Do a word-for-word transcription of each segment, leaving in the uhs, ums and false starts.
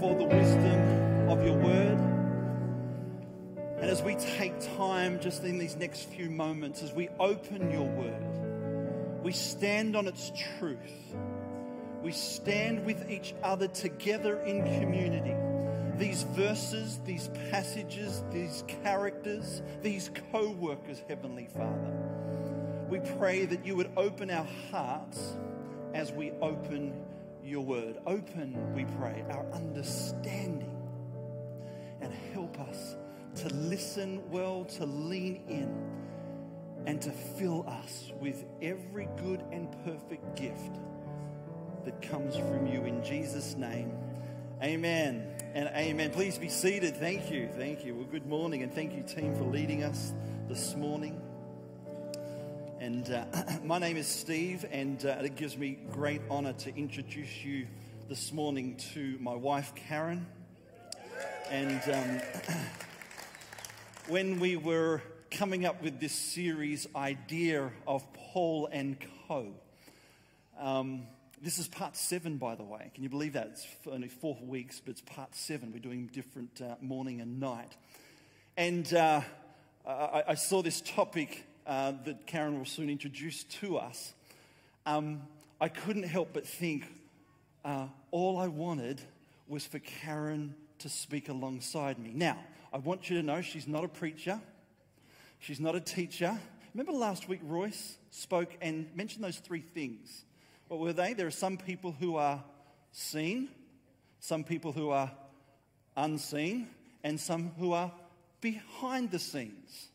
for the wisdom of your word. And as we take time just in these next few moments, as we open your word, we stand on its truth. We stand with each other together in community. These verses, these passages, these characters, these co-workers, Heavenly Father. We pray that you would open our hearts as we open your word. Open, we pray, our understanding, and help us to listen well, to lean in, and to fill us with every good and perfect gift that comes from you. In Jesus' name, amen and amen. Please be seated. Thank you. Thank you. Well, good morning, and thank you, team, for leading us this morning. And uh, my name is Steve, and uh, it gives me great honor to introduce you this morning to my wife, Karen. And um, when we were coming up with this series idea of Paul and Co., um, this is part seven, by the way. Can you believe that? It's only four weeks, but it's part seven. We're doing different uh, morning and night. And uh, I, I saw this topic uh, that Karen will soon introduce to us. Um, I couldn't help but think uh, all I wanted was for Karen to speak alongside me. Now, I want you to know she's not a preacher. She's not a teacher. Remember last week Royce spoke and mentioned those three things. What were they? There are some people who are seen, some people who are unseen, and some who are behind the scenes.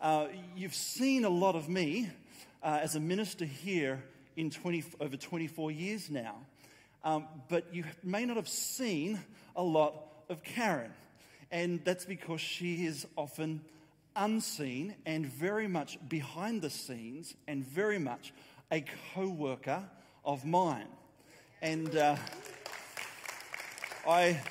Uh, you've seen a lot of me uh, as a minister here in twenty, over twenty-four years now, um, but you may not have seen a lot of Karen, and that's because she is often unseen and very much behind the scenes and very much a co-worker of mine. And uh, I,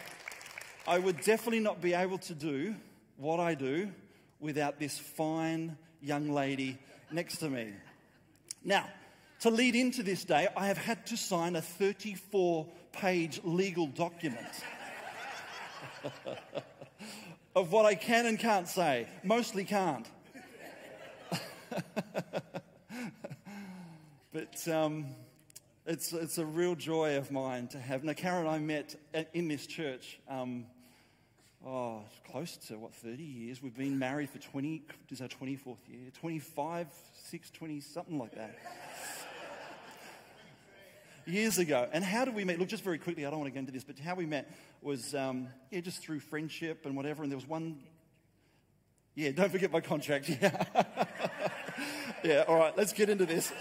I would definitely not be able to do what I do without this fine young lady next to me. Now, to lead into this day, I have had to sign a thirty-four page legal document of what I can and can't say. Mostly can't. But um, it's, it's a real joy of mine to have. Now, Karen and I met at, in this church, um, oh, close to, what, thirty years. We've been married for twenty, this is our twenty-fourth year, twenty-five, six, twenty, something like that. Years ago. And how did we meet? Look, just very quickly, I don't want to go into this, but how we met was, um, yeah, just through friendship and whatever. And there was one, yeah, don't forget my contract, yeah. Yeah, all right, let's get into this.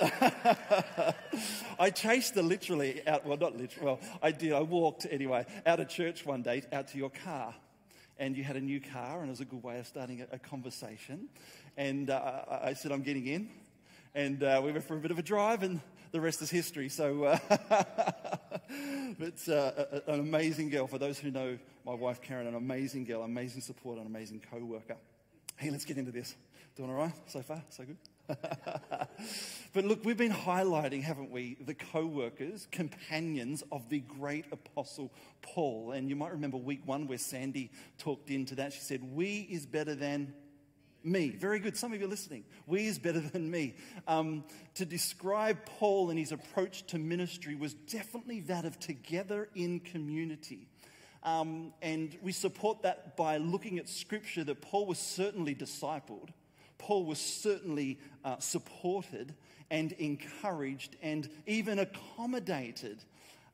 I chased her literally out, well, not literally, well, I did, I walked anyway, out of church one day, out to your car. And you had a new car, and it was a good way of starting a, a conversation. And uh, I, I said, I'm getting in. And uh, we went for a bit of a drive, and the rest is history. So, uh, but uh, an amazing girl. For those who know my wife, Karen, an amazing girl, amazing support, an amazing co-worker. Hey, let's get into this. Doing all right so far? So good? But look, we've been highlighting, haven't we, the co-workers, companions of the great apostle Paul. And you might remember week one where Sandy talked into that. She said, we is better than me. Very good. Some of you are listening. We is better than me. Um, to describe Paul and his approach to ministry was definitely that of together in community. Um, and we support that by looking at scripture that Paul was certainly discipled. Paul was certainly uh, supported and encouraged and even accommodated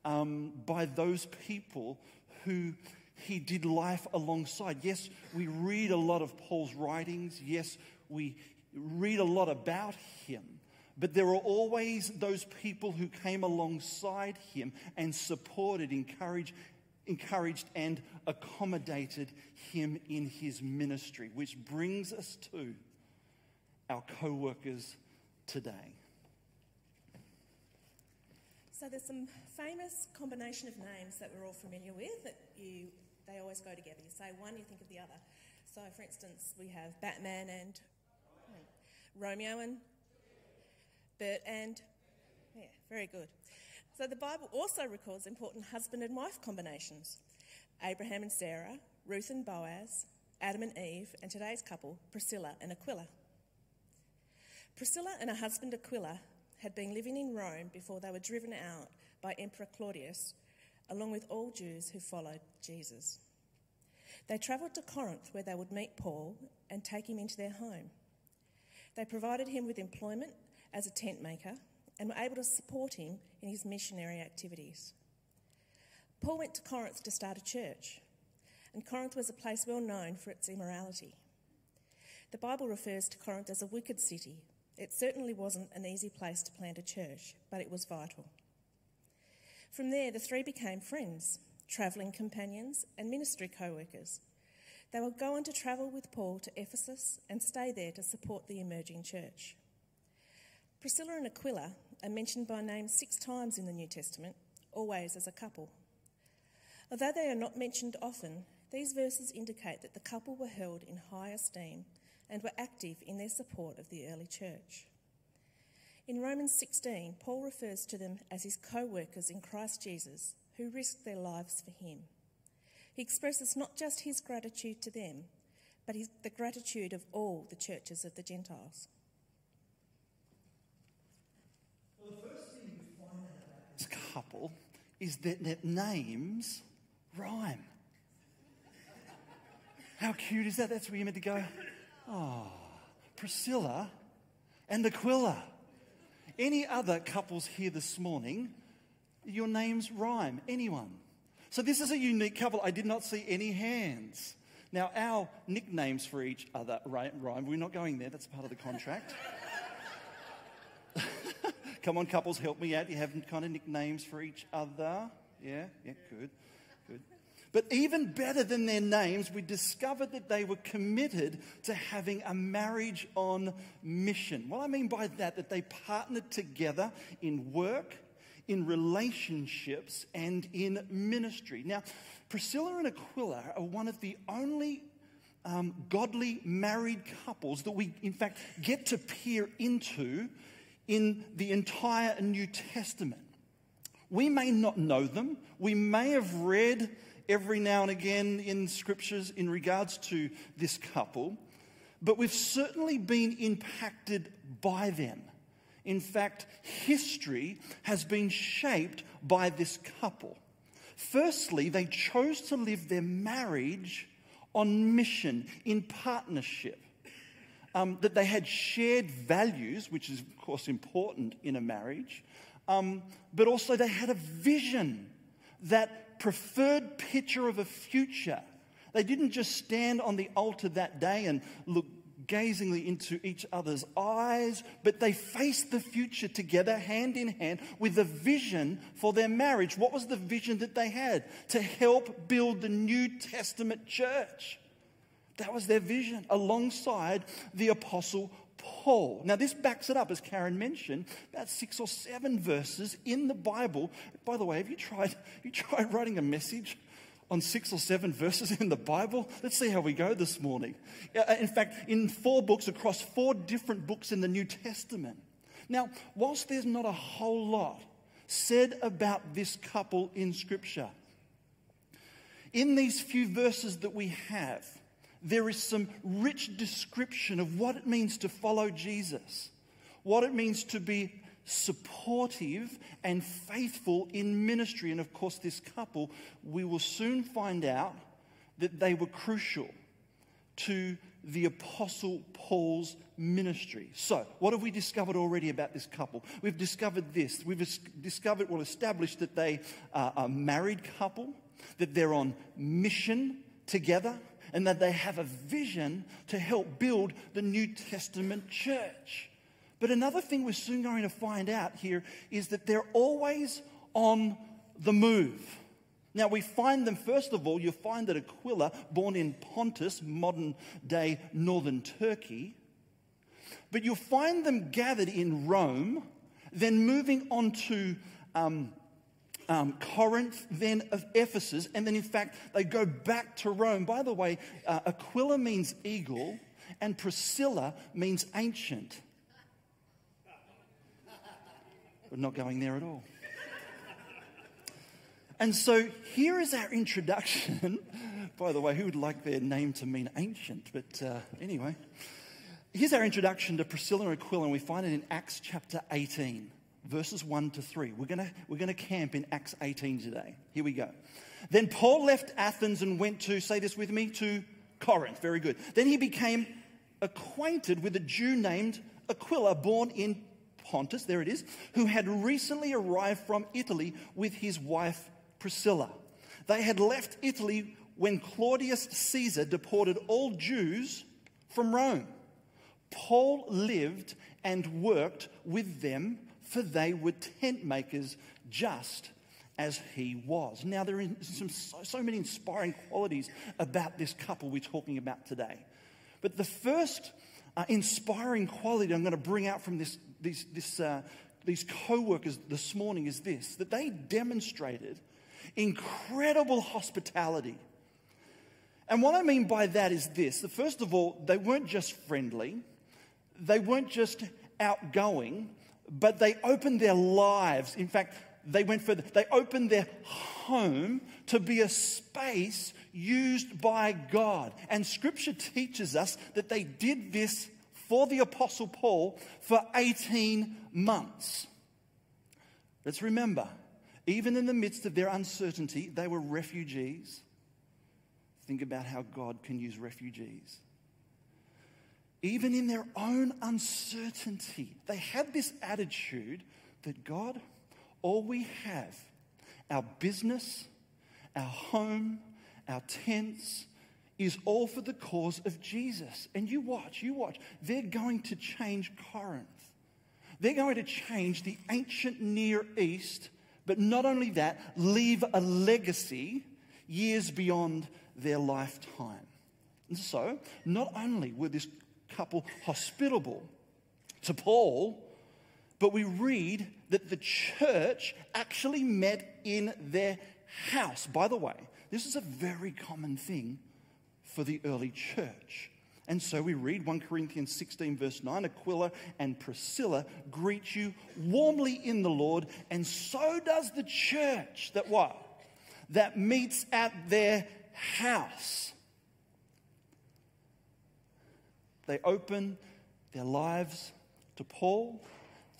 um, by those people who he did life alongside. Yes, we read a lot of Paul's writings. Yes, we read a lot about him. But there were always those people who came alongside him and supported, encouraged, encouraged and accommodated him in his ministry, which brings us to our co-workers today. So there's some famous combination of names that we're all familiar with that you they always go together. You say one, you think of the other. So for instance, we have Batman and oh, Romeo and Bert and yeah, very good. So the Bible also records important husband and wife combinations. Abraham and Sarah, Ruth and Boaz, Adam and Eve, and today's couple, Priscilla and Aquila. Priscilla and her husband Aquila had been living in Rome before they were driven out by Emperor Claudius, along with all Jews who followed Jesus. They travelled to Corinth, where they would meet Paul and take him into their home. They provided him with employment as a tent maker and were able to support him in his missionary activities. Paul went to Corinth to start a church, and Corinth was a place well known for its immorality. The Bible refers to Corinth as a wicked city. It certainly wasn't an easy place to plant a church, but it was vital. From there, the three became friends, travelling companions and ministry co-workers. They would go on to travel with Paul to Ephesus and stay there to support the emerging church. Priscilla and Aquila are mentioned by name six times in the New Testament, always as a couple. Although they are not mentioned often, these verses indicate that the couple were held in high esteem and were active in their support of the early church. In Romans sixteen, Paul refers to them as his co-workers in Christ Jesus, who risked their lives for him. He expresses not just his gratitude to them, but his, the gratitude of all the churches of the Gentiles. Well, the first thing we find out about this couple is that their names rhyme. How cute is that? That's where you're meant to go, oh, Priscilla and Aquila. Any other couples here this morning, your names rhyme, anyone? So this is a unique couple. I did not see any hands. Now, our nicknames for each other rhyme. We're not going there. That's part of the contract. Come on, couples, help me out. You have kind of nicknames for each other. Yeah, yeah, good, good. But even better than their names, we discovered that they were committed to having a marriage on mission. What I mean by that, that they partnered together in work, in relationships, and in ministry. Now, Priscilla and Aquila are one of the only um, godly married couples that we, in fact, get to peer into in the entire New Testament. We may not know them. We may have read every now and again in scriptures in regards to this couple, but we've certainly been impacted by them. In fact, history has been shaped by this couple. Firstly, they chose to live their marriage on mission, in partnership. Um, that they had shared values, which is, of course, important in a marriage, um, but also they had a vision, that preferred picture of a future. They didn't just stand on the altar that day and look gazingly into each other's eyes, but they faced the future together, hand in hand, with a vision for their marriage. What was the vision that they had? To help build the New Testament church. That was their vision, alongside the Apostle Paul. Now, this backs it up, as Karen mentioned, about six or seven verses in the Bible. By the way, have you tried, you tried writing a message on six or seven verses in the Bible? Let's see how we go this morning. In fact, in four books, across four different books in the New Testament. Now, whilst there's not a whole lot said about this couple in Scripture, in these few verses that we have, there is some rich description of what it means to follow Jesus, what it means to be supportive and faithful in ministry. And of course, this couple, we will soon find out that they were crucial to the Apostle Paul's ministry. So, what have we discovered already about this couple? We've discovered this. We've discovered, well, established that they are a married couple, that they're on mission together, and that they have a vision to help build the New Testament church. But another thing we're soon going to find out here is that they're always on the move. Now, we find them, first of all, you'll find that Aquila, born in Pontus, modern-day northern Turkey, but you'll find them gathered in Rome, then moving on to um, Um, Corinth, then of Ephesus, and then in fact they go back to Rome. By the way, uh, Aquila means eagle and Priscilla means ancient. We're not going there at all. And so here is our introduction. By the way, who would like their name to mean ancient? But uh, anyway, here's our introduction to Priscilla and Aquila, and we find it in Acts chapter eighteen, verses one to three. We're going we're gonna camp in Acts eighteen today. Here we go. Then Paul left Athens and went to, say this with me, to Corinth. Very good. Then he became acquainted with a Jew named Aquila, born in Pontus, there it is, who had recently arrived from Italy with his wife Priscilla. They had left Italy when Claudius Caesar deported all Jews from Rome. Paul lived and worked with them, for they were tent makers just as he was. Now, there are some, so, so many inspiring qualities about this couple we're talking about today. But the first uh, inspiring quality I'm going to bring out from this, this, this, uh, these co-workers this morning is this, that they demonstrated incredible hospitality. And what I mean by that is this. That first of all, they weren't just friendly. They weren't just outgoing, but they opened their lives. In fact, they went further. They opened their home to be a space used by God. And Scripture teaches us that they did this for the Apostle Paul for eighteen months. Let's remember, even in the midst of their uncertainty, they were refugees. Think about how God can use refugees. Even in their own uncertainty, they had this attitude that God, all we have, our business, our home, our tents, is all for the cause of Jesus. And you watch, you watch. They're going to change Corinth. They're going to change the ancient Near East, but not only that, leave a legacy years beyond their lifetime. And so, not only were this couple hospitable to Paul, but we read that the church actually met in their house. By the way, this is a very common thing for the early church. And so we read First Corinthians sixteen verse nine, Aquila and Priscilla greet you warmly in the Lord, and so does the church that what? That meets at their house. They open their lives to Paul.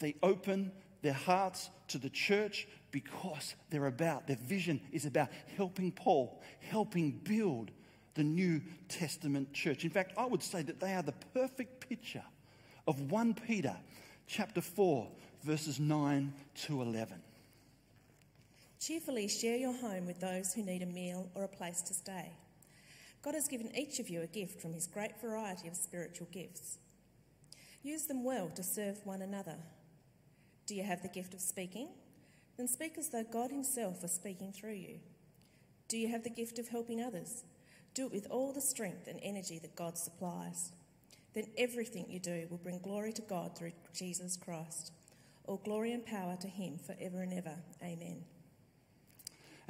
They open their hearts to the church because they're about, their vision is about helping Paul, helping build the New Testament church. In fact, I would say that they are the perfect picture of First Peter chapter four, verses nine to eleven. Cheerfully share your home with those who need a meal or a place to stay. God has given each of you a gift from his great variety of spiritual gifts. Use them well to serve one another. Do you have the gift of speaking? Then speak as though God himself were speaking through you. Do you have the gift of helping others? Do it with all the strength and energy that God supplies. Then everything you do will bring glory to God through Jesus Christ. All glory and power to him forever and ever. Amen.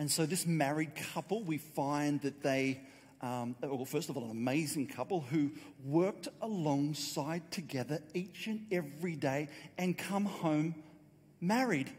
And so this married couple, we find that they... Um, well, first of all, an amazing couple who worked alongside together each and every day and come home married.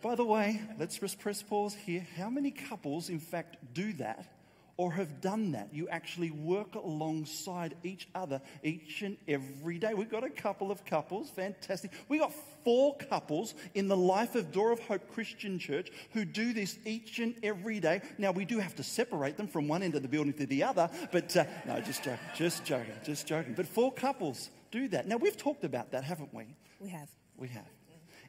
By the way, let's just press pause here. How many couples, in fact, do that or have done that? You actually work alongside each other each and every day. We've got a couple of couples. Fantastic. We've got four couples in the life of Door of Hope Christian Church who do this each and every day. Now, we do have to separate them from one end of the building to the other, but uh, no, just joking, just joking, just joking. But four couples do that. Now, we've talked about that, haven't we? We have. We have.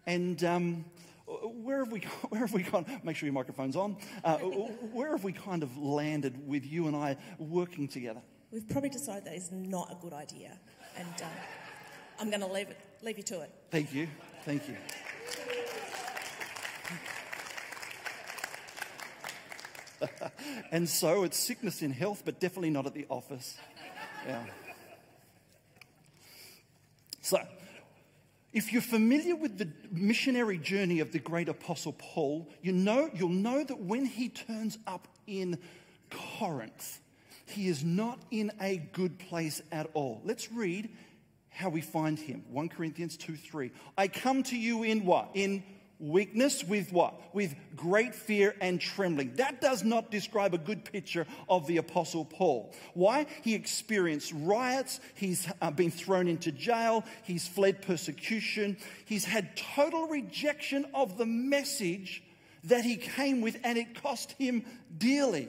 And um, where have we where have we gone? Make sure your microphone's on. Uh, where have we kind of landed with you and I working together? We've probably decided that is not a good idea, and um, I'm going to leave it. Leave you to it. Thank you. Thank you. And so it's sickness in health, but definitely not at the office. Yeah. So, if you're familiar with the missionary journey of the great Apostle Paul, you know, you'll know that when he turns up in Corinth, he is not in a good place at all. Let's read how we find him. First Corinthians two three. I come to you in what? In weakness with what? With great fear and trembling. That does not describe a good picture of the Apostle Paul. Why? He experienced riots. He's uh, been thrown into jail. He's fled persecution. He's had total rejection of the message that he came with, and it cost him dearly.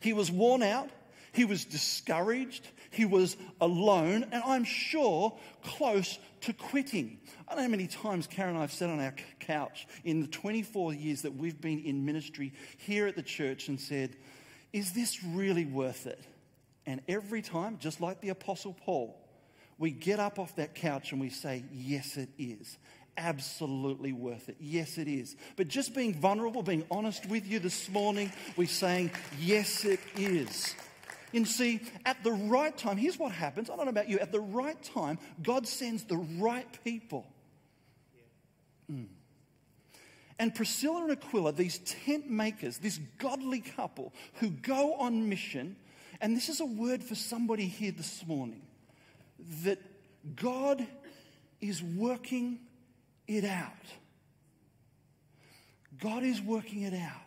He was worn out. He was discouraged. He was alone, and I'm sure close to quitting. I don't know how many times Karen and I have sat on our couch in the twenty-four years that we've been in ministry here at the church and said, is this really worth it? And every time, just like the Apostle Paul, we get up off that couch and we say, yes, it is. Absolutely worth it. Yes, it is. But just being vulnerable, being honest with you this morning, we're saying, yes, it is. And see, at the right time, here's what happens. I don't know about you. At the right time, God sends the right people. Mm. And Priscilla and Aquila, these tent makers, this godly couple who go on mission, and this is a word for somebody here this morning, that God is working it out. God is working it out.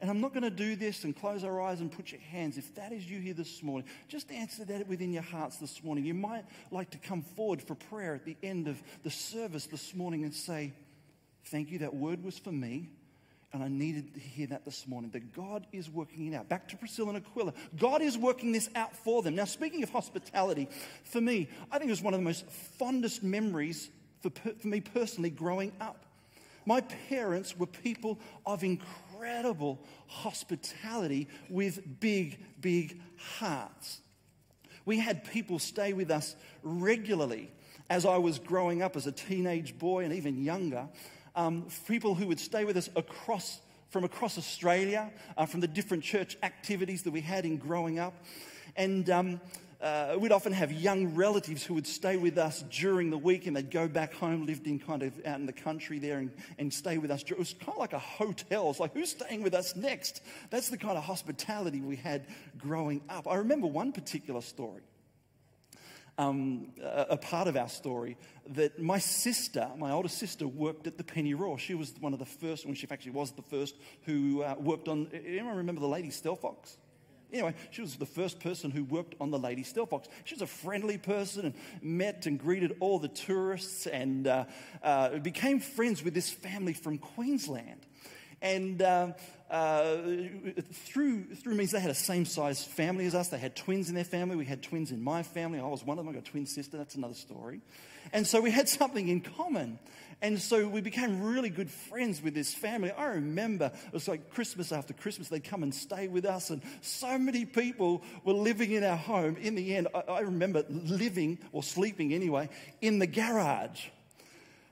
And I'm not going to do this and close our eyes and put your hands. If that is you here this morning, just answer that within your hearts this morning. You might like to come forward for prayer at the end of the service this morning and say, thank you, that word was for me, and I needed to hear that this morning, that God is working it out. Back to Priscilla and Aquila. God is working this out for them. Now, speaking of hospitality, for me, I think it was one of the most fondest memories for, for me personally growing up. My parents were people of incredible, incredible hospitality with big, big hearts. We had people stay with us regularly as I was growing up as a teenage boy and even younger. Um, people who would stay with us across from across Australia, uh, from the different church activities that we had in growing up. And um, uh, we'd often have young relatives who would stay with us during the week, and they'd go back home, lived in kind of out in the country there, and, and stay with us. It was kind of like a hotel. It's like, who's staying with us next? That's the kind of hospitality we had growing up. I remember one particular story, um, a, a part of our story, that my sister, my older sister, worked at the Penny Royal. She was one of the first, when she actually was the first, who uh, worked on, anyone remember the Lady Stelfox? Anyway, she was the first person who worked on the Lady Stelfox. She was a friendly person and met and greeted all the tourists and uh, uh, became friends with this family from Queensland. And uh, uh, through, through means they had a same-sized family as us. They had twins in their family. We had twins in my family. I was one of them. I got a twin sister. That's another story. And so we had something in common. And so we became really good friends with this family. I remember it was like Christmas after Christmas, they'd come and stay with us. And so many people were living in our home. In the end, I, I remember living, or sleeping anyway, in the garage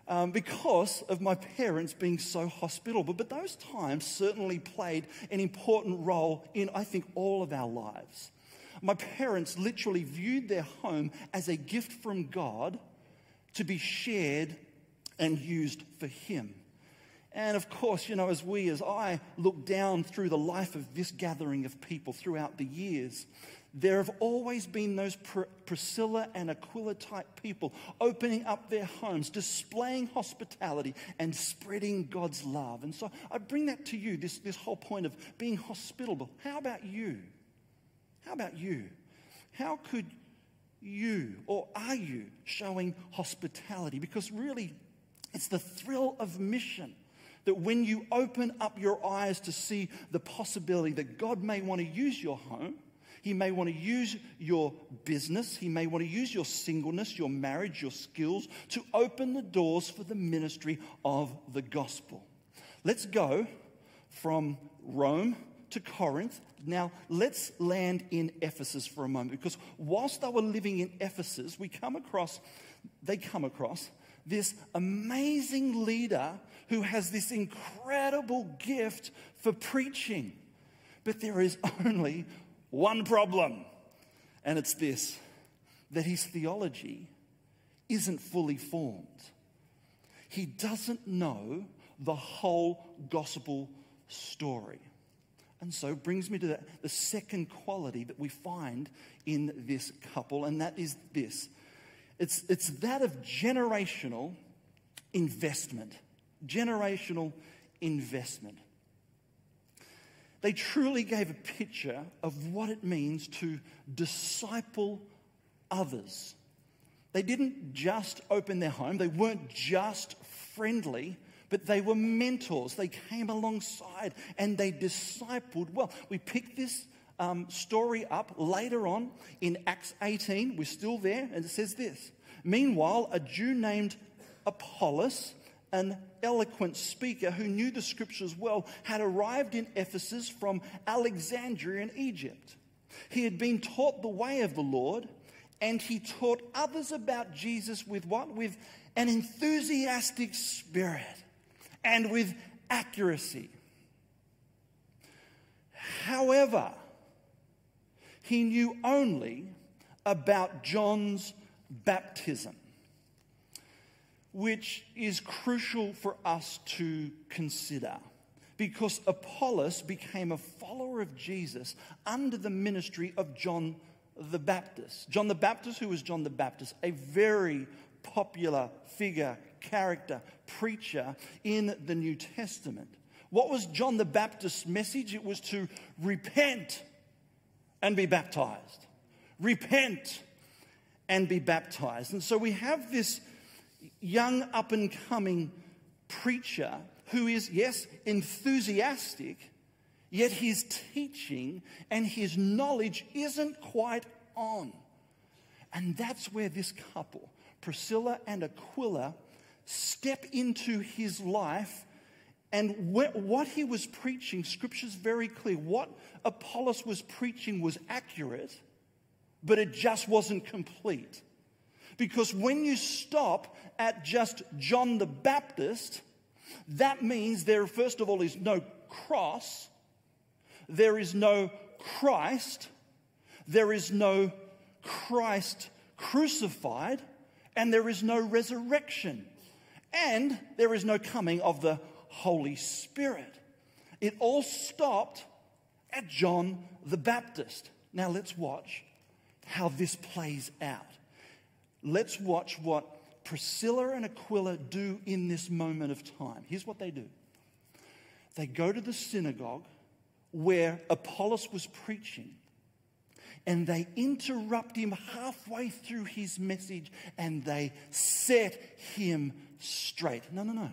um, because of my parents being so hospitable. But those times certainly played an important role in, I think, all of our lives. My parents literally viewed their home as a gift from God to be shared and used for Him. And of course, you know, as we, as I look down through the life of this gathering of people throughout the years, there have always been those Priscilla and Aquila type people opening up their homes, displaying hospitality and spreading God's love. And so I bring that to you, this, this whole point of being hospitable. How about you? How about you? How could you, or are you, showing hospitality? Because really, it's the thrill of mission that when you open up your eyes to see the possibility that God may want to use your home, He may want to use your business, He may want to use your singleness, your marriage, your skills, to open the doors for the ministry of the gospel. Let's go from Rome to Corinth. Now, let's land in Ephesus for a moment, because whilst they were living in Ephesus, we come across, they come across, this amazing leader who has this incredible gift for preaching. But there is only one problem, and it's this, that his theology isn't fully formed. He doesn't know the whole gospel story. And so it brings me to the, the second quality that we find in this couple, and that is this. It's, it's that of generational investment. generational investment. They truly gave a picture of what it means to disciple others. They didn't just open their home, they weren't just friendly, but they were mentors. They came alongside and they discipled well. We pick this um, story up later on in Acts eighteen. We're still there, and it says this. Meanwhile, a Jew named Apollos, an eloquent speaker who knew the scriptures well, had arrived in Ephesus from Alexandria in Egypt. He had been taught the way of the Lord, and he taught others about Jesus with what? With an enthusiastic spirit and with accuracy. However, he knew only about John's baptism, which is crucial for us to consider, because Apollos became a follower of Jesus under the ministry of John the Baptist. John the Baptist, who was John the Baptist, a very popular figure, character, preacher in the New Testament. What was John the Baptist's message? It was to repent and be baptized. Repent and be baptized. And so we have this young up-and-coming preacher who is, yes, enthusiastic, yet his teaching and his knowledge isn't quite on. And that's where this couple, Priscilla and Aquila, step into his life. And what he was preaching, Scripture's very clear. What Apollos was preaching was accurate, but it just wasn't complete. Because when you stop at just John the Baptist, that means there, first of all, is no cross, there is no Christ, there is no Christ crucified, and there is no resurrection, and there is no coming of the Holy Spirit. It all stopped at John the Baptist. Now let's watch how this plays out. Let's watch what Priscilla and Aquila do in this moment of time. Here's what they do. They go to the synagogue where Apollos was preaching, and they interrupt him halfway through his message, and they set him straight. No, no, no.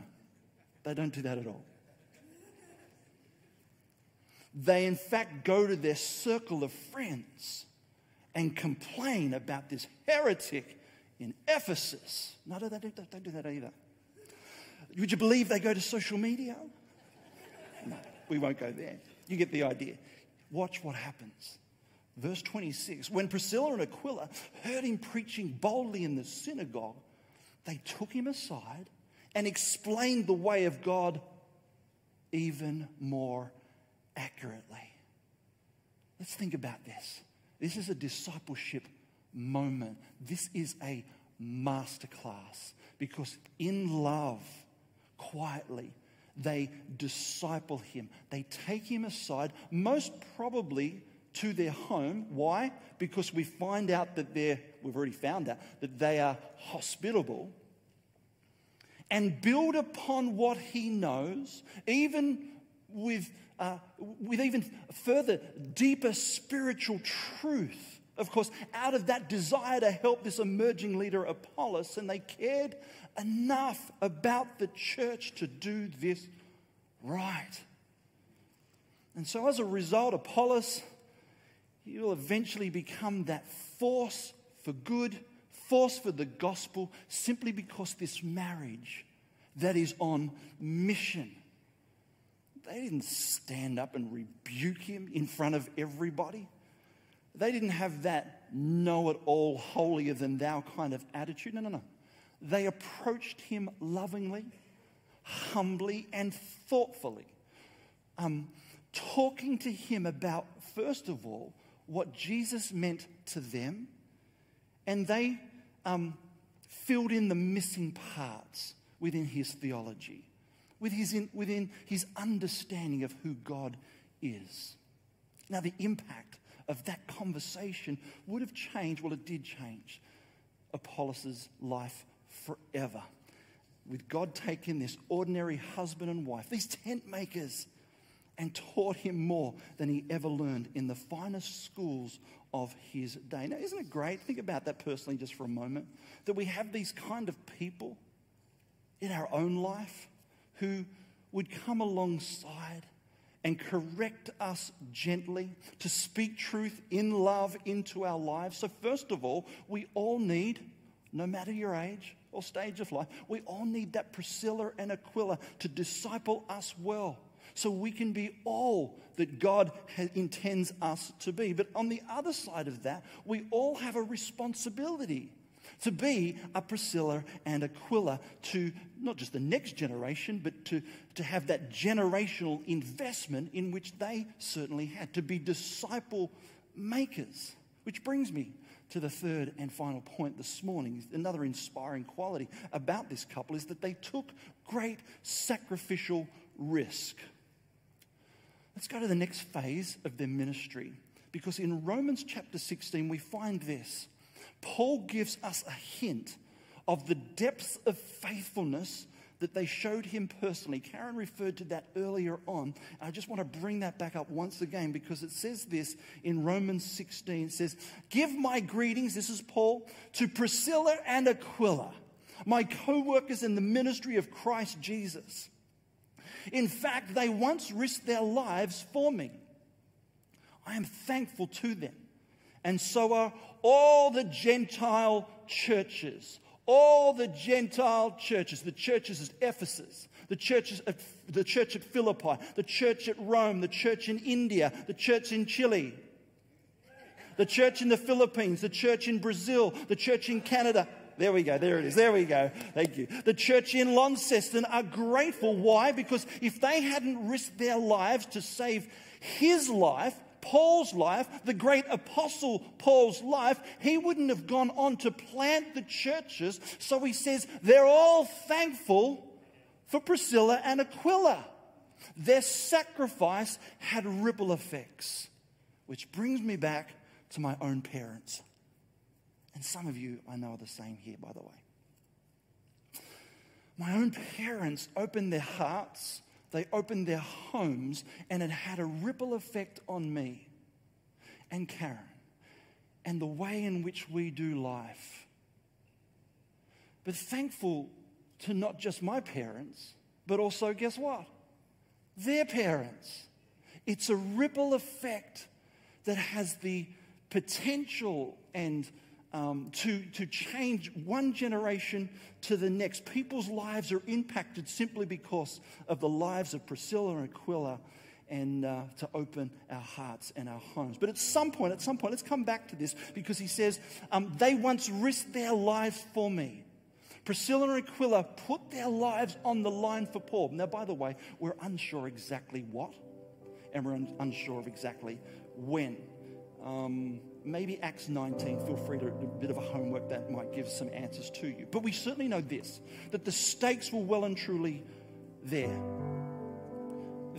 They don't do that at all. They, in fact, go to their circle of friends and complain about this heretic in Ephesus. No, no, they don't, don't do that either. Would you believe they go to social media? No, we won't go there. You get the idea. Watch what happens. Verse twenty-six, when Priscilla and Aquila heard him preaching boldly in the synagogue, they took him aside and explained the way of God even more accurately. Let's think about this. This is a discipleship moment. This is a masterclass, because in love, quietly, they disciple him. They take him aside, most probably to their home. Why? Because we find out that they're, we've already found out, that they are hospitable, and build upon what he knows, even with, uh, with even further, deeper spiritual truth. Of course, out of that desire to help this emerging leader, Apollos, and they cared enough about the church to do this right. And so as a result, Apollos, he will eventually become that force for good, force for the gospel, simply because this marriage that is on mission. They didn't stand up and rebuke him in front of everybody. They didn't have that know-it-all, holier-than-thou kind of attitude. No, no, no. They approached him lovingly, humbly, and thoughtfully, um, talking to him about, first of all, what Jesus meant to them, and they um, filled in the missing parts within his theology, with his in, within his understanding of who God is. Now, the impact of that conversation would have changed, well, it did change Apollos' life forever. with God taking this ordinary husband and wife, these tent makers, and taught him more than he ever learned in the finest schools of his day. Now, isn't it great? Think about that personally just for a moment, that we have these kind of people in our own life who would come alongside and correct us gently, to speak truth in love into our lives. So first of all, we all need, no matter your age or stage of life, we all need that Priscilla and Aquila to disciple us well, so we can be all that God has, intends us to be. But on the other side of that, we all have a responsibility to be a Priscilla and Aquila to not just the next generation, but to, to have that generational investment in which they certainly had, to be disciple makers. Which brings me to the third and final point this morning. Another inspiring quality about this couple is that they took great sacrificial risk. Let's go to the next phase of their ministry, because in Romans chapter sixteen, we find this. Paul gives us a hint of the depths of faithfulness that they showed him personally. Karen referred to that earlier on. I just want to bring that back up once again, because it says this in Romans sixteen. It says, "Give my greetings," this is Paul, "to Priscilla and Aquila, my co-workers in the ministry of Christ Jesus. In fact, they once risked their lives for me. I am thankful to them. And so are all the Gentile churches." All the Gentile churches, the churches at Ephesus, the, churches at, the church at Philippi, the church at Rome, the church in India, the church in Chile, the church in the Philippines, the church in Brazil, the church in Canada. There we go. There it is. There we go. Thank you. The church in Launceston are grateful. Why? Because if they hadn't risked their lives to save his life, Paul's life, the great apostle Paul's life, he wouldn't have gone on to plant the churches. So he says they're all thankful for Priscilla and Aquila. Their sacrifice had ripple effects, which brings me back to my own parents. And some of you, I know, are the same here, by the way. My own parents opened their hearts, they opened their homes, and it had a ripple effect on me and Karen and the way in which we do life. But thankful to not just my parents, but also, guess what? Their parents. It's a ripple effect that has the potential and Um, to, to change one generation to the next. People's lives are impacted simply because of the lives of Priscilla and Aquila, and uh, to open our hearts and our homes. But at some point, at some point, let's come back to this, because he says, um, they once risked their lives for me. Priscilla and Aquila put their lives on the line for Paul. Now, by the way, we're unsure exactly what, and we're un unsure of exactly when. Um, Maybe Acts nineteen, feel free to do a bit of a homework that might give some answers to you. But we certainly know this, that the stakes were well and truly there.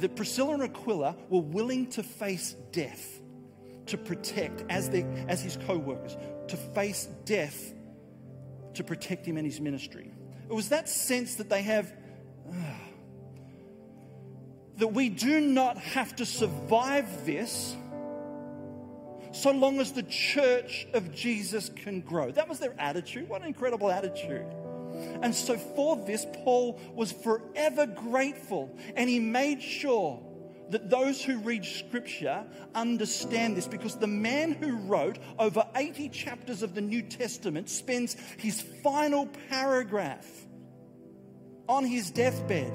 That Priscilla and Aquila were willing to face death to protect, as, their, as his co-workers, to face death to protect him and his ministry. It was that sense that they have, uh, that we do not have to survive this so long as the church of Jesus can grow. That was their attitude. What an incredible attitude. And so for this, Paul was forever grateful, and he made sure that those who read Scripture understand this, because the man who wrote over eighty chapters of the New Testament spends his final paragraph on his deathbed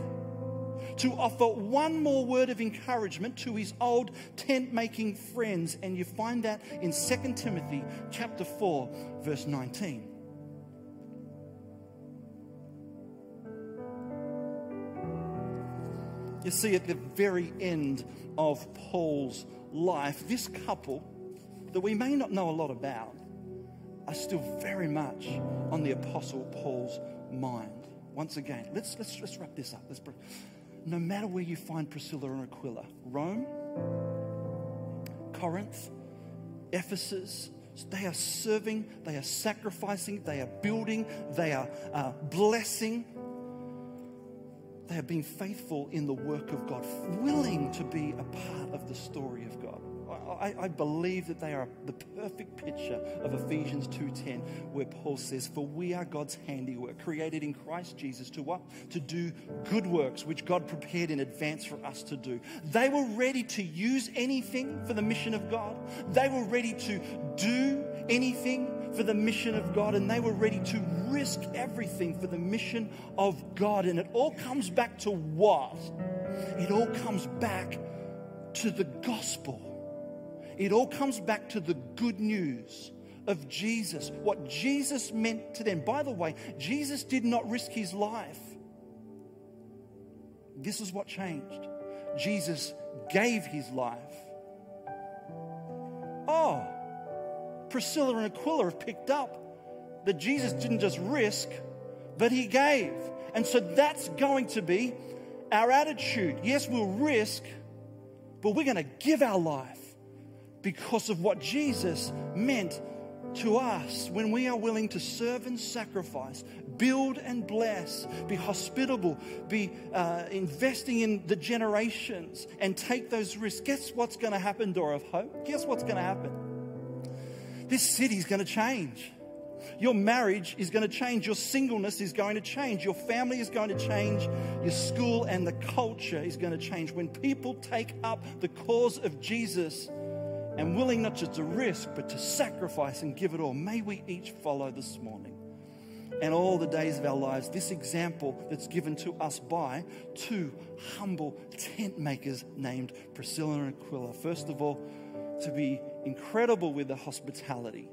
to offer one more word of encouragement to his old tent-making friends. And you find that in Second Timothy chapter four, verse nineteen. You see, at the very end of Paul's life, this couple that we may not know a lot about are still very much on the Apostle Paul's mind. Once again, let's, let's, let's wrap this up. Let's bring, no matter where you find Priscilla and Aquila, Rome, Corinth, Ephesus, they are serving, they are sacrificing, they are building, they are uh, blessing. They have been faithful in the work of God, willing to be a part of the story of God. I, I believe that they are the perfect picture of Ephesians two ten, where Paul says, "For we are God's handiwork, created in Christ Jesus to what? To do good works, which God prepared in advance for us to do." They were ready to use anything for the mission of God. They were ready to do anything for the mission of God, and they were ready to risk everything for the mission of God. And it all comes back to what? It all comes back to the gospel. It all comes back to the good news of Jesus, what Jesus meant to them. By the way, Jesus did not risk his life. This is what changed. Jesus gave his life. Oh, Priscilla and Aquila have picked up that Jesus didn't just risk, but he gave. And so that's going to be our attitude. Yes, we'll risk, but we're going to give our life, because of what Jesus meant to us. When we are willing to serve and sacrifice, build and bless, be hospitable, be uh, investing in the generations and take those risks, guess what's going to happen, Door of Hope? Guess what's going to happen? This city's going to change. Your marriage is going to change. Your singleness is going to change. Your family is going to change. Your school and the culture is going to change. When people take up the cause of Jesus, and willing not just to risk, but to sacrifice and give it all. May we each follow this morning and all the days of our lives this example that's given to us by two humble tent makers named Priscilla and Aquila. First of all, to be incredible with the hospitality,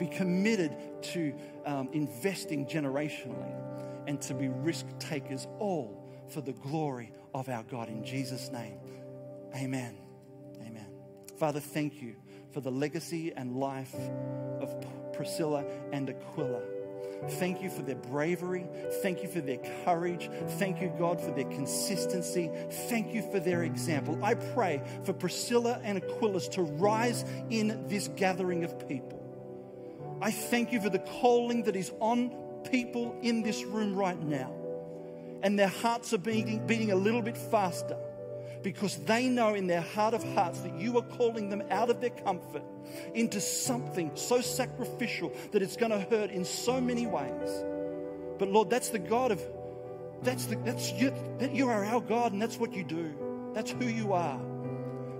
be committed to um, investing generationally, and to be risk takers, all for the glory of our God. In Jesus' name, amen. Father, thank you for the legacy and life of Priscilla and Aquila. Thank you for their bravery. Thank you for their courage. Thank you, God, for their consistency. Thank you for their example. I pray for Priscilla and Aquila's to rise in this gathering of people. I thank you for the calling that is on people in this room right now. And their hearts are beating, beating a little bit faster, because they know in their heart of hearts that you are calling them out of their comfort into something so sacrificial that it's going to hurt in so many ways. But Lord, that's the God of, that's the, that's you, that you are our God, and that's what you do. That's who you are.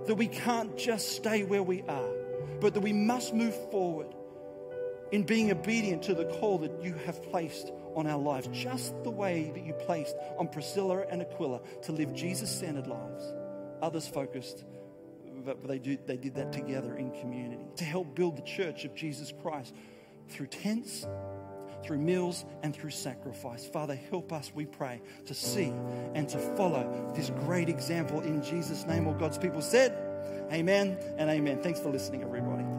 That we can't just stay where we are, but that we must move forward in being obedient to the call that you have placed on our lives, just the way that you placed on Priscilla and Aquila to live Jesus-centered lives. Others focused, but they, do, they did that together in community to help build the church of Jesus Christ through tents, through meals, and through sacrifice. Father, help us, we pray, to see and to follow this great example in Jesus' name. All God's people said, amen and amen. Thanks for listening, everybody.